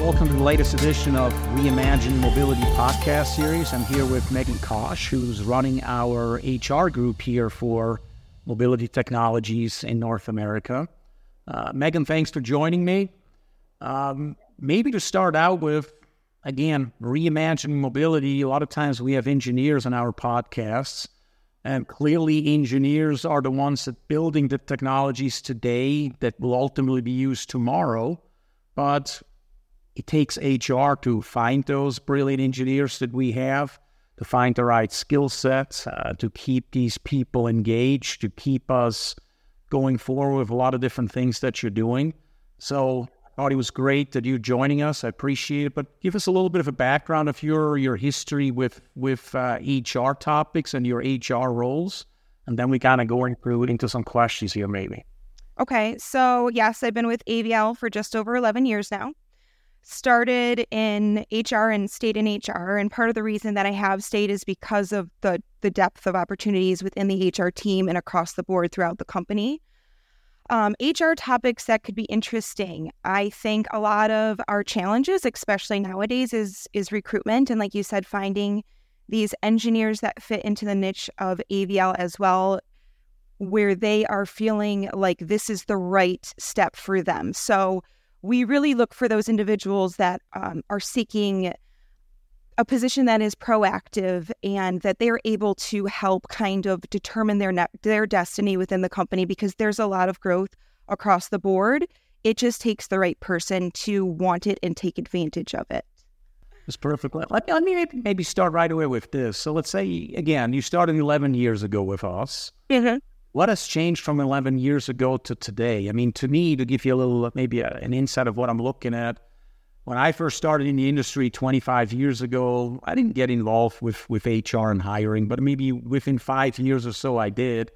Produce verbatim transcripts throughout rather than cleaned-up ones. Welcome to the latest edition of Reimagine Mobility Podcast Series. I'm here with Megan Kosch, who's running our H R group here for mobility technologies in North America. Uh, Megan, thanks for joining me. Um, maybe to start out with, again, Reimagine Mobility. A lot of times we have engineers on our podcasts, and clearly engineers are the ones that are building the technologies today that will ultimately be used tomorrow. But it takes H R to find those brilliant engineers that we have, to find the right skill sets, uh, to keep these people engaged, to keep us going forward with a lot of different things that you're doing. So I thought it was great that you're joining us. I appreciate it. But give us a little bit of a background of your your history with, with uh, H R topics and your H R roles. And then we kind of go into, into some questions here maybe. Okay. So yes, I've been with A V L for just over eleven years now. Started in H R and stayed in H R. And part of the reason that I have stayed is because of the, the depth of opportunities within the H R team and across the board throughout the company. Um, H R topics that could be interesting. I think a lot of our challenges, especially nowadays, is, is recruitment. And like you said, finding these engineers that fit into the niche of A V L as well, where they are feeling like this is the right step for them. So we really look for those individuals that um, are seeking a position that is proactive and that they're able to help kind of determine their ne- their destiny within the company, because there's a lot of growth across the board. It just takes the right person to want it and take advantage of it. That's perfect. Let me, let me maybe start right away with this. So let's say, again, you started eleven years ago with us. Mm-hmm. What has changed from eleven years ago to today? I mean, to me, to give you a little, maybe a, an insight of what I'm looking at, when I first started in the industry twenty-five years ago, I didn't get involved with, with H R and hiring, but maybe within five years or so I did.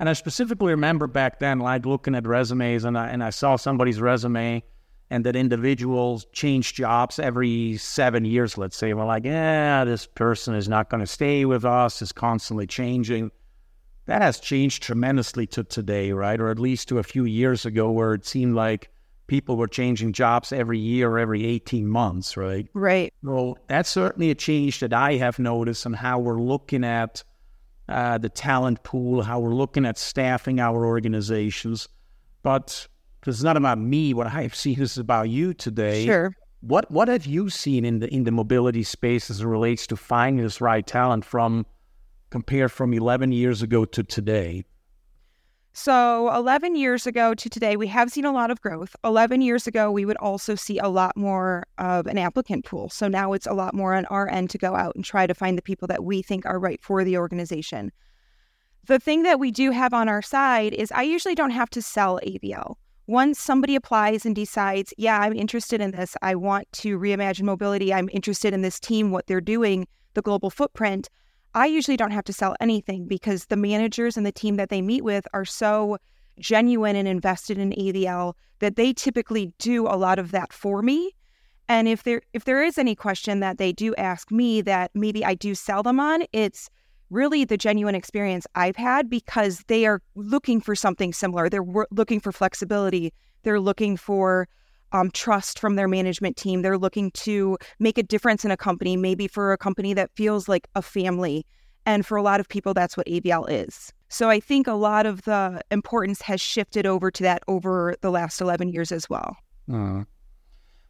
And I specifically remember back then, like looking at resumes, and I, and I saw somebody's resume and that individual changed jobs every seven years, let's say. We're like, yeah, this person is not going to stay with us, is constantly changing. That has changed tremendously to today, right? Or at least to a few years ago, where it seemed like people were changing jobs every year or every eighteen months, right? Right. Well, that's certainly a change that I have noticed on how we're looking at uh, the talent pool, how we're looking at staffing our organizations. But it's not about me. What I've seen is about you today. Sure. What What have you seen in the in the mobility space as it relates to finding this right talent from? Compare from eleven years ago to today? So eleven years ago to today, we have seen a lot of growth. eleven years ago, we would also see a lot more of an applicant pool. So now it's a lot more on our end to go out and try to find the people that we think are right for the organization. The thing that we do have on our side is I usually don't have to sell A V L. Once somebody applies and decides, yeah, I'm interested in this. I want to reimagine mobility. I'm interested in this team, what they're doing, the global footprint. I usually don't have to sell anything because the managers and the team that they meet with are so genuine and invested in A V L that they typically do a lot of that for me. And if there if there is any question that they do ask me that maybe I do sell them on, it's really the genuine experience I've had, because they are looking for something similar. They're w- looking for flexibility. They're looking for Um, trust from their management team. They're looking to make a difference in a company, maybe for a company that feels like a family. And for a lot of people, that's what A V L is. So I think a lot of the importance has shifted over to that over the last eleven years as well. Uh,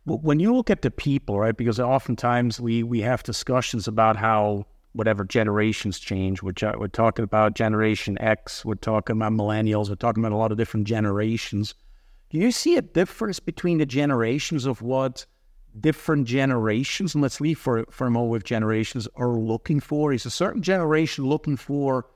well, when you look at the people, right, because oftentimes we, we have discussions about how whatever generations change, which we're, we're talking about Generation X, we're talking about millennials, we're talking about a lot of different generations. Do you see a difference between the generations of what different generations, and let's leave for, for a moment with generations, are looking for? Is a certain generation looking for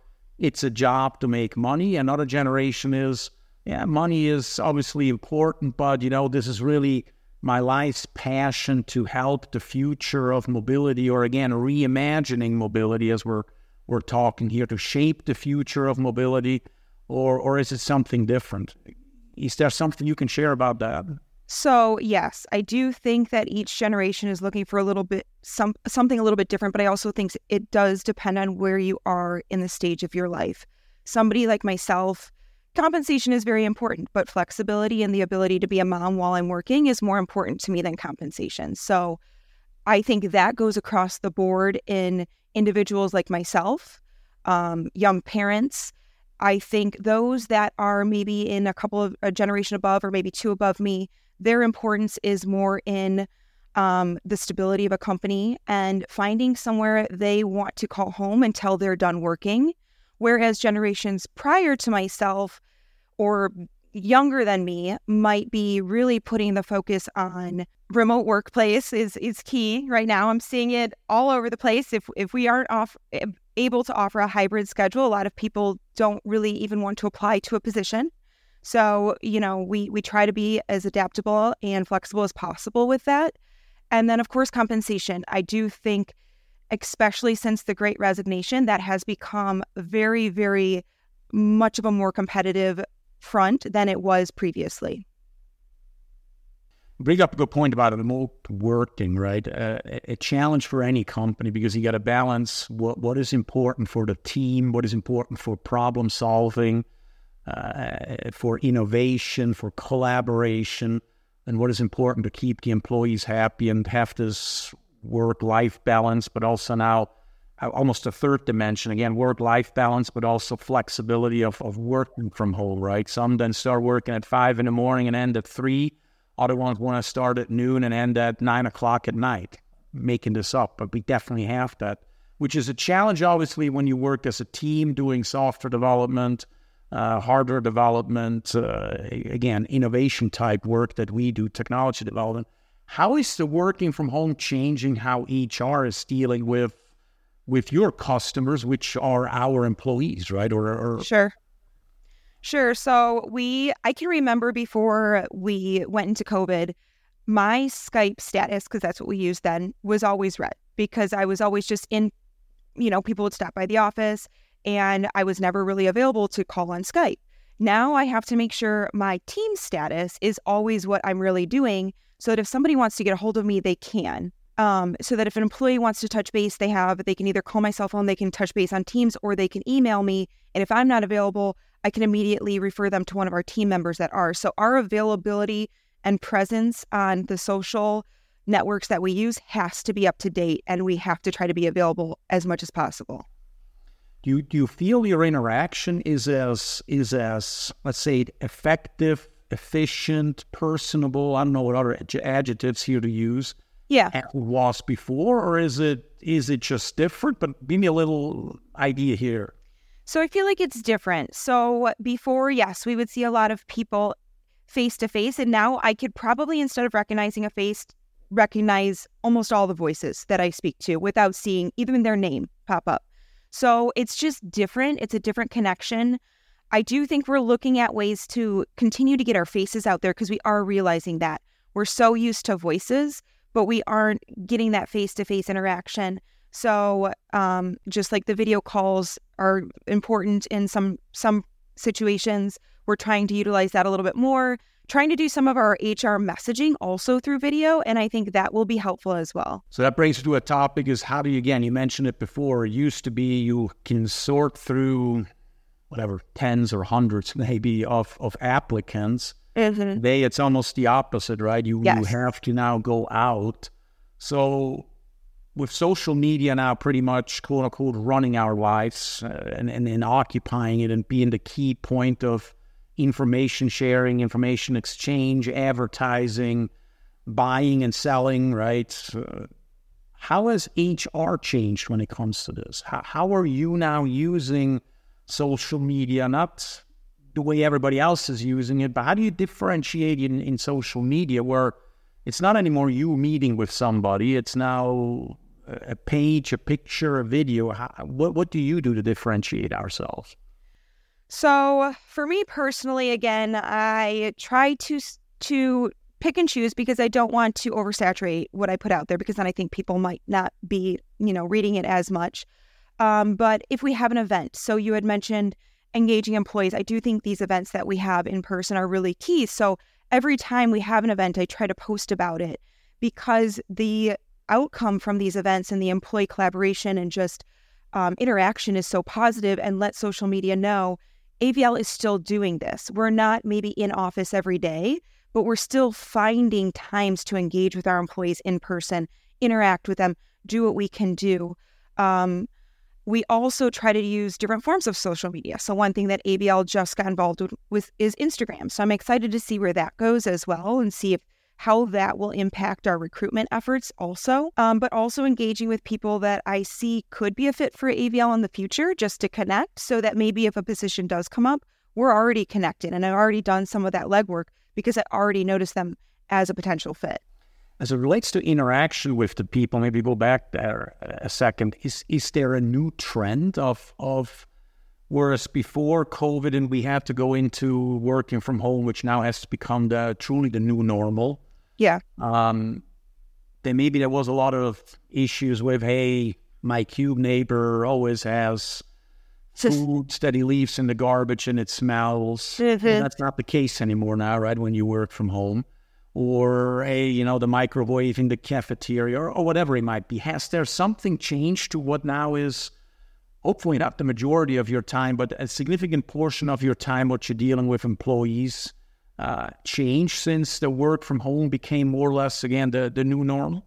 it's a job to make money? Another generation is, yeah, money is obviously important, but, you know, this is really my life's passion to help the future of mobility, or again, reimagining mobility as we're we're talking here, to shape the future of mobility, or or is it something different? Is there something you can share about that? So, yes, I do think that each generation is looking for a little bit, some something a little bit different, but I also think it does depend on where you are in the stage of your life. Somebody like myself Compensation is very important, but flexibility and the ability to be a mom while I'm working is more important to me than compensation. So I think that goes across the board in individuals like myself, um, young parents. I think those that are maybe in a couple of a generation above or maybe two above me, their importance is more in um, the stability of a company and finding somewhere they want to call home until they're done working. Whereas generations prior to myself or younger than me might be really putting the focus on remote workplace is is key right now. I'm seeing it all over the place. If if we aren't off, able to offer a hybrid schedule, a lot of people don't really even want to apply to a position. So, you know, we we try to be as adaptable and flexible as possible with that. And then, of course, compensation. I do think, especially since the Great Resignation, that has become very, very much of a more competitive front than it was previously. Bring up a good point about remote working, right? Uh, a challenge for any company, because you got to balance what, what is important for the team, what is important for problem solving, uh, for innovation, for collaboration, and what is important to keep the employees happy and have this work-life balance, but also now almost a third dimension, again, work-life balance, but also flexibility of, of working from home, right? Some then start working at five in the morning and end at three. Other ones want to start at noon and end at nine o'clock at night, making this up. But we definitely have that, which is a challenge, obviously, when you work as a team doing software development, uh, hardware development, uh, again, innovation-type work that we do, technology development. How is the working from home changing how H R is dealing with with your customers, which are our employees, right? Or, or sure, sure. So we, I can remember before we went into COVID, my Skype status, because that's what we used then, was always red because I was always just in, you know, people would stop by the office and I was never really available to call on Skype. Now I have to make sure my team status is always what I'm really doing so that if somebody wants to get a hold of me, they can. Um, so that if an employee wants to touch base, they have, they can either call my cell phone, they can touch base on Teams, or they can email me. And if I'm not available, I can immediately refer them to one of our team members that are. So our availability and presence on the social networks that we use has to be up to date, and we have to try to be available as much as possible. Do you, do you feel your interaction is as, is as, let's say, effective, efficient, personable? I don't know what other ad- adjectives here to use. Yeah, was before, or is it is it just different? But give me a little idea here. So I feel like it's different. So before, yes, we would see a lot of people face to face, and now I could probably, instead of recognizing a face, recognize almost all the voices that I speak to without seeing even their name pop up. So it's just different. It's a different connection. I do think we're looking at ways to continue to get our faces out there because we are realizing that we're so used to voices, but we aren't getting that face-to-face interaction. So um, just like the video calls are important in some some situations, we're trying to utilize that a little bit more, trying to do some of our H R messaging also through video, and I think that will be helpful as well. So that brings us to a topic is how do you, again, you mentioned it before, it used to be you can sort through whatever, tens or hundreds maybe of, of applicants. Mm-hmm. They, it's almost the opposite, right? You, yes. you have to now go out. So with social media now pretty much, quote unquote, running our lives uh, and, and, and occupying it and being the key point of information sharing, information exchange, advertising, buying and selling, right? Uh, how has H R changed when it comes to this? How, how are you now using social media? Not the way everybody else is using it, but how do you differentiate in, in social media where it's not anymore you meeting with somebody, it's now a page, a picture, a video? How, what, what do you do to differentiate ourselves? So for me personally, again, I try to to pick and choose because I don't want to oversaturate what I put out there because then I think people might not be, you know, reading it as much. Um, but if we have an event, so you had mentioned engaging employees, I do think these events that we have in person are really key. So every time we have an event, I try to post about it because the outcome from these events and the employee collaboration and just um, interaction is so positive, and let social media know A V L is still doing this. We're not maybe in office every day, but we're still finding times to engage with our employees in person, interact with them, do what we can do. Um, we also try to use different forms of social media. So one thing that A V L just got involved with, with is Instagram. So I'm excited to see where that goes as well and see if how that will impact our recruitment efforts also, um, but also engaging with people that I see could be a fit for A V L in the future just to connect so that maybe if a position does come up, we're already connected and I've already done some of that legwork because I already noticed them as a potential fit. As it relates to interaction with the people, maybe go back there a second. Is is there a new trend of of whereas before COVID and we had to go into working from home, which now has become the, truly the new normal? Yeah. Um, then maybe there was a lot of issues with, hey, my cube neighbor always has food that he leaves in the garbage and it smells. Mm-hmm. Well, that's not the case anymore now, right, when you work from home. Or, hey, you know, the microwave in the cafeteria or, or whatever it might be. Has there something changed to what now is hopefully not the majority of your time, but a significant portion of your time what you're dealing with employees? Uh, change since the work from home became more or less, again, the, the new normal?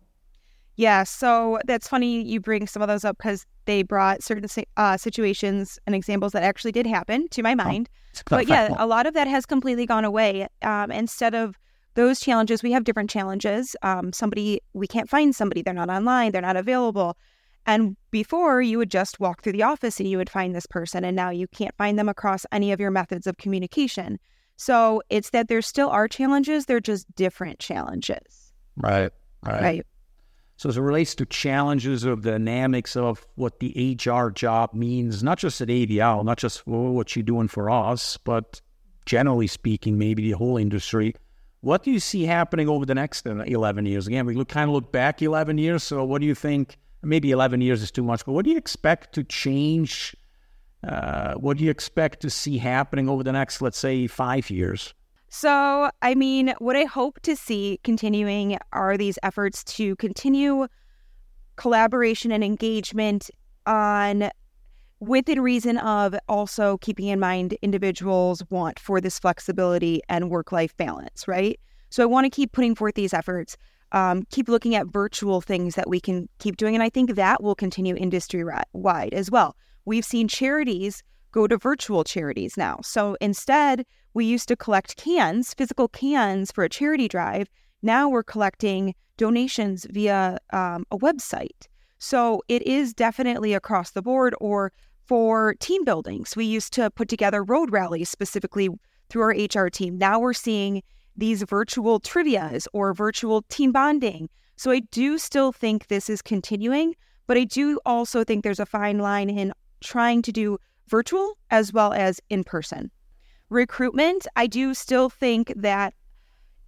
Yeah, so that's funny you bring some of those up because they brought certain uh, situations and examples that actually did happen to my mind. Oh, but yeah, a lot of that has completely gone away. Um, instead of those challenges, we have different challenges. Um, somebody, we can't find somebody, they're not online, they're not available. And before, you would just walk through the office and you would find this person, and now you can't find them across any of your methods of communication. So it's that there still are challenges, they're just different challenges. Right, right. Right. So as it relates to challenges of dynamics of what the H R job means, not just at A V L, not just what you're doing for us, but generally speaking, maybe the whole industry, what do you see happening over the next eleven years? Again, we look, kind of look back eleven years, so what do you think, maybe eleven years is too much, but what do you expect to change? Uh, what do you expect to see happening over the next, let's say, five years? So, I mean, what I hope to see continuing are these efforts to continue collaboration and engagement on within reason of also keeping in mind individuals' want for this flexibility and work-life balance, right? So I want to keep putting forth these efforts, um, keep looking at virtual things that we can keep doing. And I think that will continue industry-wide as well. We've seen charities go to virtual charities now. So instead, we used to collect cans, physical cans for a charity drive. Now we're collecting donations via um, a website. So it is definitely across the board or for team buildings. We used to put together road rallies specifically through our H R team. Now we're seeing these virtual trivias or virtual team bonding. So I do still think this is continuing, but I do also think there's a fine line in trying to do virtual as well as in-person. Recruitment, I do still think that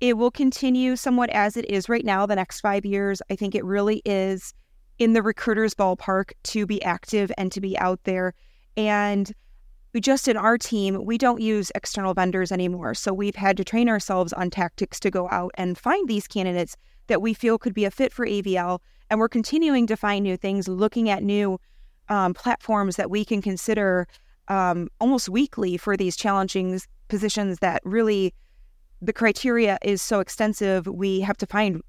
it will continue somewhat as it is right now the next five years. I think it really is in the recruiter's ballpark to be active and to be out there. And we just in our team, we don't use external vendors anymore. So we've had to train ourselves on tactics to go out and find these candidates that we feel could be a fit for A V L. And we're continuing to find new things, looking at new Um, platforms that we can consider um, almost weekly for these challenging positions that really the criteria is so extensive. We have to find,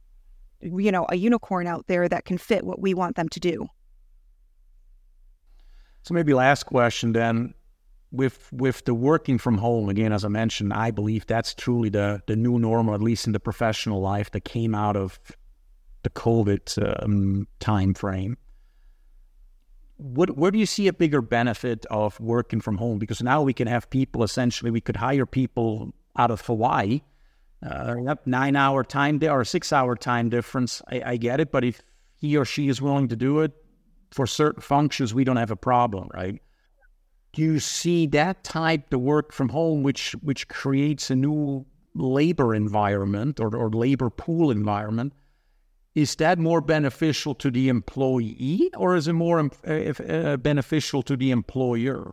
you know, a unicorn out there that can fit what we want them to do. So maybe last question then, with with the working from home, again, as I mentioned, I believe that's truly the, the new normal, at least in the professional life that came out of the COVID um, time frame. What, where do you see a bigger benefit of working from home? Because now we can have people, essentially, we could hire people out of Hawaii. Uh, nine-hour time there or six-hour time difference, I, I get it. But if he or she is willing to do it, for certain functions, we don't have a problem, right? Do you see that type of work from home, which which creates a new labor environment or, or labor pool environment? Is that more beneficial to the employee or is it more uh, beneficial to the employer?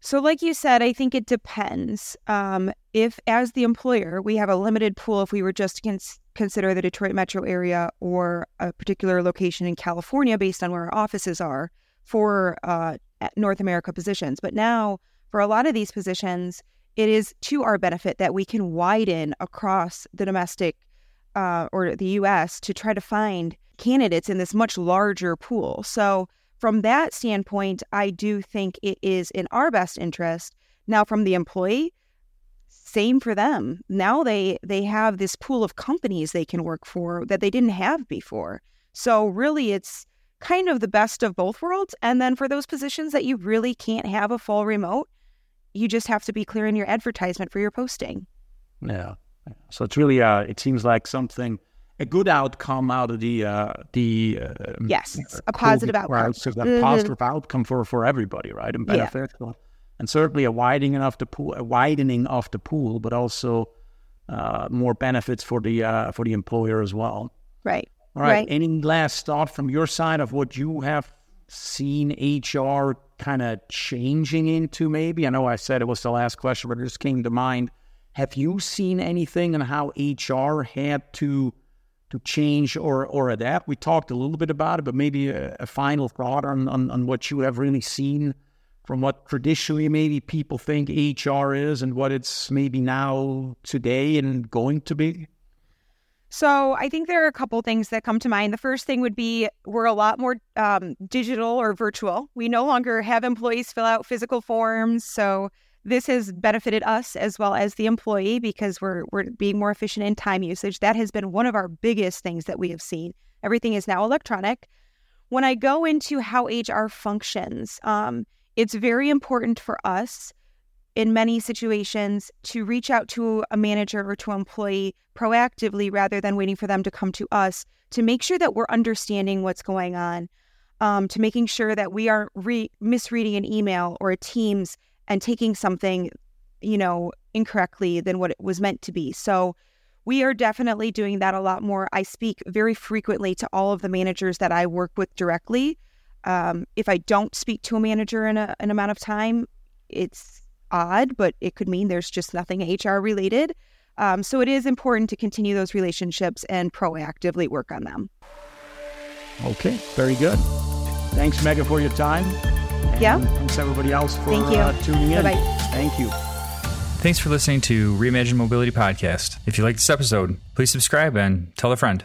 So like you said, I think it depends. Um, if as the employer, we have a limited pool, if we were just to cons- consider the Detroit metro area or a particular location in California based on where our offices are for uh, North America positions. But now for a lot of these positions, it is to our benefit that we can widen across the domestic uh, or the U S to try to find candidates in this much larger pool. So from that standpoint, I do think it is in our best interest. Now, from the employee, same for them. Now they they have this pool of companies they can work for that they didn't have before. So really, it's kind of the best of both worlds. And then for those positions that you really can't have a full remote, you just have to be clear in your advertisement for your posting. Yeah. So it's really, uh, it seems like something, a good outcome out of the... Uh, the uh, yes, uh, a positive COVID outcome. So that mm-hmm. positive outcome for, for everybody, right? And benefit. Yeah. And certainly a widening of the pool, a widening of the pool, but also uh, more benefits for the uh, for the employer as well. Right. All right. right. Any last thought from your side of what you have seen H R kind of changing into maybe? I know I said it was the last question, but it just came to mind. Have you seen anything on how H R had to to change or, or adapt? We talked a little bit about it, but maybe a, a final thought on, on, on what you have really seen from what traditionally maybe people think H R is and what it's maybe now today and going to be? So I think there are a couple things that come to mind. The first thing would be we're a lot more um, digital or virtual. We no longer have employees fill out physical forms. So this has benefited us as well as the employee because we're we're being more efficient in time usage. That has been one of our biggest things that we have seen. Everything is now electronic. When I go into how H R functions, um, it's very important for us in many situations to reach out to a manager or to an employee proactively rather than waiting for them to come to us, to make sure that we're understanding what's going on, um, to making sure that we aren't re- misreading an email or a Teams and taking something, you know, incorrectly than what it was meant to be. So we are definitely doing that a lot more. I speak very frequently to all of the managers that I work with directly. Um, if I don't speak to a manager in a, an amount of time, it's odd, but it could mean there's just nothing H R related. Um, so it is important to continue those relationships and proactively work on them. Okay, very good. Thanks, Megan, for your time. And yeah. Thanks, everybody else, for Thank you. Uh, tuning in. Bye-bye. Thank you. Thanks for listening to Reimagine Mobility Podcast. If you like this episode, please subscribe and tell a friend.